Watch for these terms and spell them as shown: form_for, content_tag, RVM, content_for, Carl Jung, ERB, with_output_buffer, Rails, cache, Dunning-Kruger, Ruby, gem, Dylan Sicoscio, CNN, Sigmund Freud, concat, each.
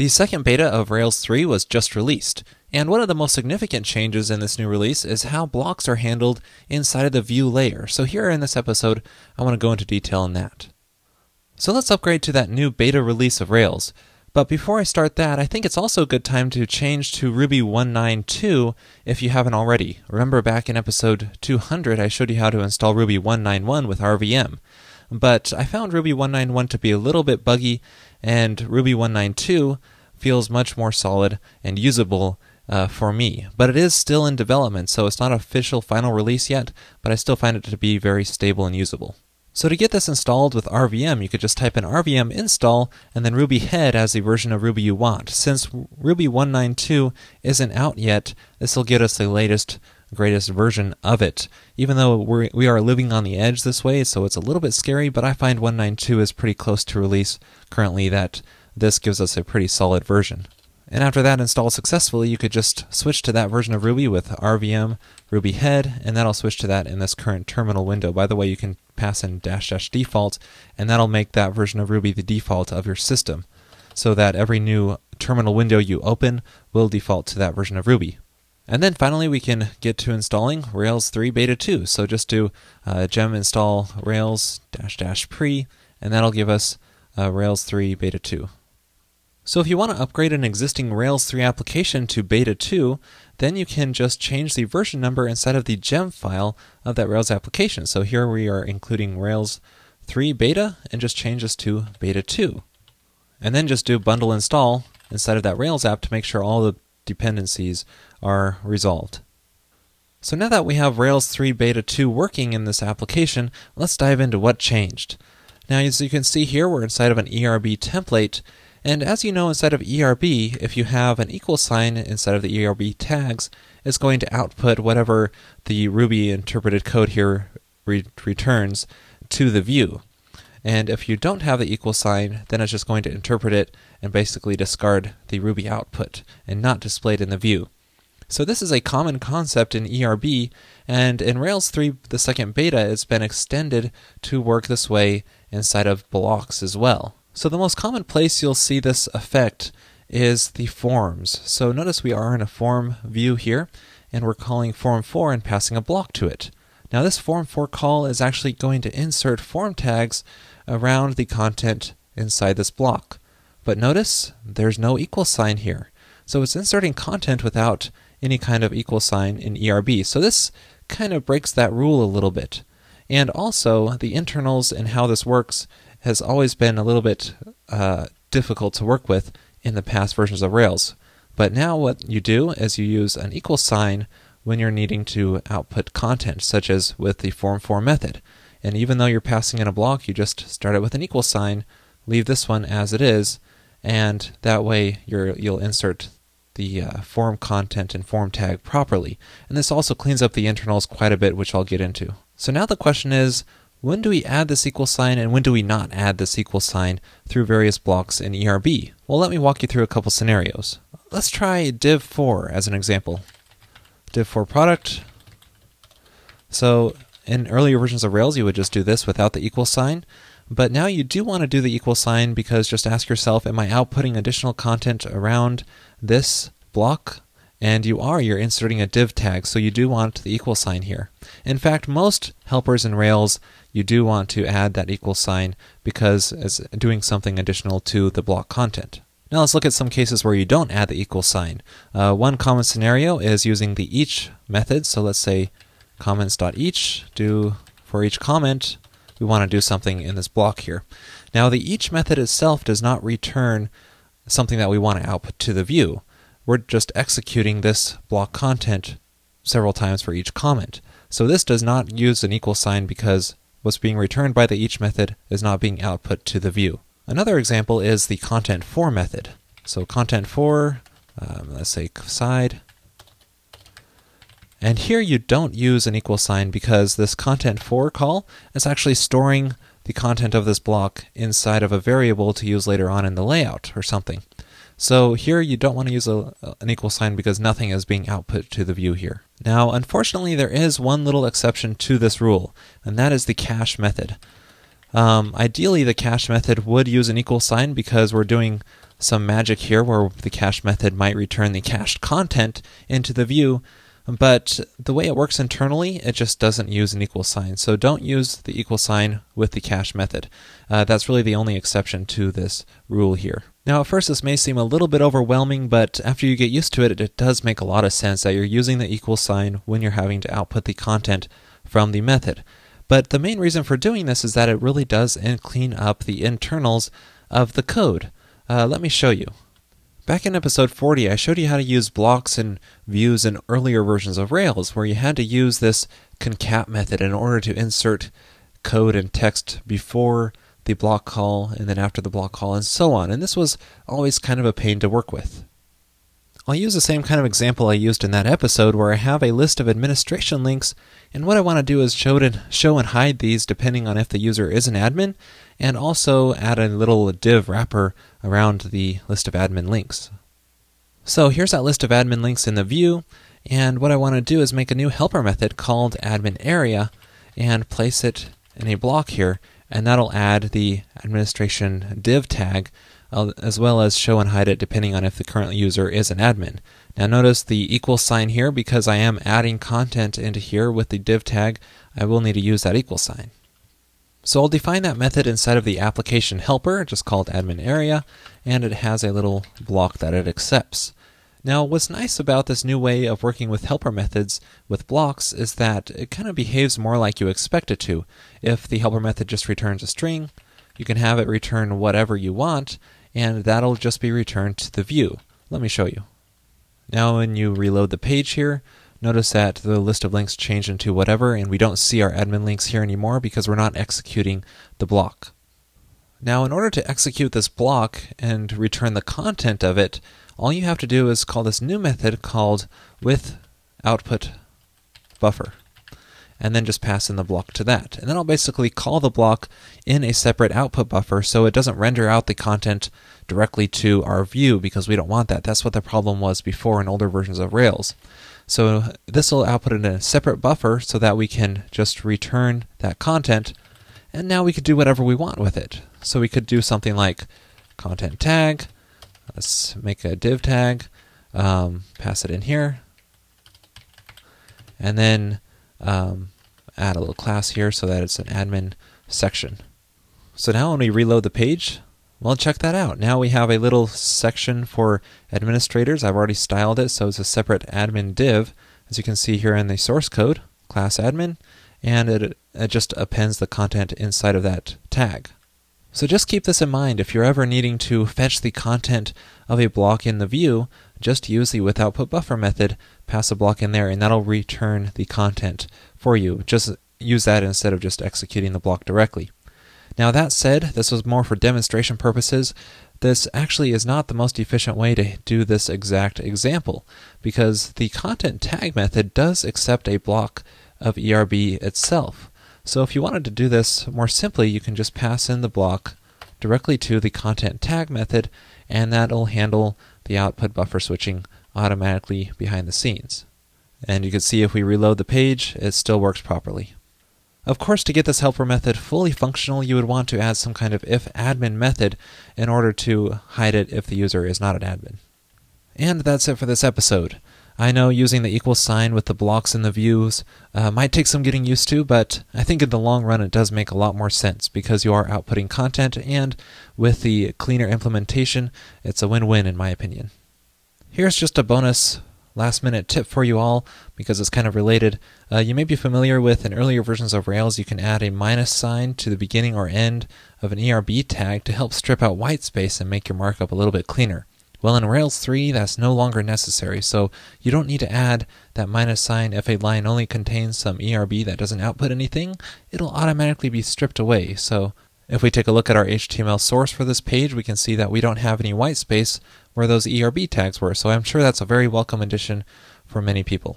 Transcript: The second beta of Rails 3 was just released, and one of the most significant changes in this new release is how blocks are handled inside of the view layer. So here in this episode, I want to go into detail on that. So let's upgrade to that new beta release of Rails. But before I start that, I think it's also a good time to change to Ruby 1.9.2 if you haven't already. Remember back in episode 200, I showed you how to install Ruby 1.9.1 with RVM. But I found Ruby 1.9.1 to be a little bit buggy, and Ruby 1.9.2 feels much more solid and usable for me. But it is still in development, so it's not an official final release yet, but I still find it to be very stable and usable. So to get this installed with RVM, you could just type in RVM install and then Ruby head as the version of Ruby you want. Since Ruby 1.9.2 isn't out yet, this will get us the latest, greatest version of it. Even though we are living on the edge this way, so it's a little bit scary, but I find 1.9.2 is pretty close to release currently, that this gives us a pretty solid version. And after that installs successfully, you could just switch to that version of Ruby with RVM Ruby head, and that'll switch to that in this current terminal window. By the way, you can pass in --default, and that'll make that version of Ruby the default of your system, so that every new terminal window you open will default to that version of Ruby. And then finally, we can get to installing Rails 3 Beta 2. So just do gem install Rails --pre, and that'll give us Rails 3 Beta 2. So if you want to upgrade an existing Rails 3 application to Beta 2, then you can just change the version number inside of the gem file of that Rails application. So here we are including Rails 3 Beta and just change this to Beta 2. And then just do bundle install inside of that Rails app to make sure all the dependencies are resolved. So now that we have Rails 3 Beta 2 working in this application, let's dive into what changed. Now, as you can see here, we're inside of an ERB template. And as you know, inside of ERB, if you have an =, inside of the ERB tags, it's going to output whatever the Ruby interpreted code here returns to the view. And if you don't have the =, then it's just going to interpret it and basically discard the Ruby output and not display it in the view. So this is a common concept in ERB, and in Rails 3, the second beta, it's been extended to work this way inside of blocks as well. So the most common place you'll see this effect is the forms. So notice we are in a form view here, and we're calling form_for and passing a block to it. Now this form_for call is actually going to insert form tags around the content inside this block. But notice there's no =, here. So it's inserting content without any kind of =, in ERB. So this kind of breaks that rule a little bit. And also the internals and how this works has always been a little bit difficult to work with in the past versions of Rails. But now what you do is you use an =, when you're needing to output content, such as with the form_for method. And even though you're passing in a block, you just start it with an =, leave this one as it is, and that way you'll insert the form content and form tag properly. And this also cleans up the internals quite a bit, which I'll get into. So now the question is, when do we add this =, and when do we not add this =, through various blocks in ERB? Well, let me walk you through a couple scenarios. Let's try div 4 as an example. Div 4 product. So in earlier versions of Rails, you would just do this without the =, but now you do want to do the =, because just ask yourself, am I outputting additional content around this block? And you are, you're inserting a div tag, so you do want the =, here. In fact, most helpers in Rails, you do want to add that =, because it's doing something additional to the block content. Now let's look at some cases where you don't add the =. One common scenario is using the each method. So let's say comments.each, do for each comment, we want to do something in this block here. Now the each method itself does not return something that we want to output to the view. We're just executing this block content several times for each comment. So this does not use an =, because what's being returned by the each method is not being output to the view. Another example is the content_for method. So content_for, let's say side. And here you don't use an =, because this content_for call is actually storing the content of this block inside of a variable to use later on in the layout or something. So here you don't want to use an =, because nothing is being output to the view here. Now, unfortunately, there is one little exception to this rule, and that is the cache method. Ideally, the cache method would use an =, because we're doing some magic here where the cache method might return the cached content into the view, but the way it works internally, it just doesn't use an equal sign. So don't use the equal sign with the cache method. That's really the only exception to this rule here. Now, at first, this may seem a little bit overwhelming, but after you get used to it, it does make a lot of sense that you're using the equal sign when you're having to output the content from the method. But the main reason for doing this is that it really does clean up the internals of the code. Let me show you. Back in episode 40, I showed you how to use blocks and views in earlier versions of Rails, where you had to use this concat method in order to insert code and text before the block call, and then after the block call, and so on. And this was always kind of a pain to work with. I'll use the same kind of example I used in that episode, where I have a list of administration links, and what I want to do is show and hide these depending on if the user is an admin, and also add a little div wrapper around the list of admin links. So here's that list of admin links in the view, and what I want to do is make a new helper method called admin area, and place it in a block here, and that'll add the administration div tag, as well as show and hide it depending on if the current user is an admin. Now notice the equal sign here, because I am adding content into here with the div tag, I will need to use that equal sign. So I'll define that method inside of the application helper, just called admin area, and it has a little block that it accepts. Now what's nice about this new way of working with helper methods with blocks is that it kind of behaves more like you expect it to. If the helper method just returns a string, you can have it return whatever you want, and that'll just be returned to the view. Let me show you. Now when you reload the page here, notice that the list of links changed into whatever, and we don't see our admin links here anymore because we're not executing the block. Now in order to execute this block and return the content of it, all you have to do is call this new method called with_output_buffer, and then just pass in the block to that. And then I'll basically call the block in a separate output buffer so it doesn't render out the content directly to our view, because we don't want that. That's what the problem was before in older versions of Rails. So this will output in a separate buffer so that we can just return that content, and now we could do whatever we want with it. So we could do something like content tag, let's make a div tag, pass it in here, and then add a little class here so that it's an admin section. So now when we reload the page, well, check that out. Now we have a little section for administrators. I've already styled it, so it's a separate admin div, as you can see here in the source code, class admin, and it just appends the content inside of that tag. So just keep this in mind. If you're ever needing to fetch the content of a block in the view, just use the with_output_buffer method, pass a block in there, and that'll return the content for you. Just use that instead of just executing the block directly. Now that said, this was more for demonstration purposes. This actually is not the most efficient way to do this exact example, because the content tag method does accept a block of ERB itself. So if you wanted to do this more simply, you can just pass in the block directly to the content tag method, and that'll handle the output buffer switching automatically behind the scenes. And you can see if we reload the page, it still works properly. Of course, to get this helper method fully functional, you would want to add some kind of if admin method in order to hide it if the user is not an admin. And that's it for this episode. I know using the equal sign with the blocks and the views might take some getting used to, but I think in the long run it does make a lot more sense because you are outputting content, and with the cleaner implementation, it's a win-win in my opinion. Here's just a bonus last-minute tip for you all because it's kind of related. You may be familiar with in earlier versions of Rails, you can add a minus sign to the beginning or end of an ERB tag to help strip out white space and make your markup a little bit cleaner. Well, in Rails 3, that's no longer necessary, so you don't need to add that minus sign if a line only contains some ERB that doesn't output anything. It'll automatically be stripped away. So if we take a look at our HTML source for this page, we can see that we don't have any white space where those ERB tags were, so I'm sure that's a very welcome addition for many people.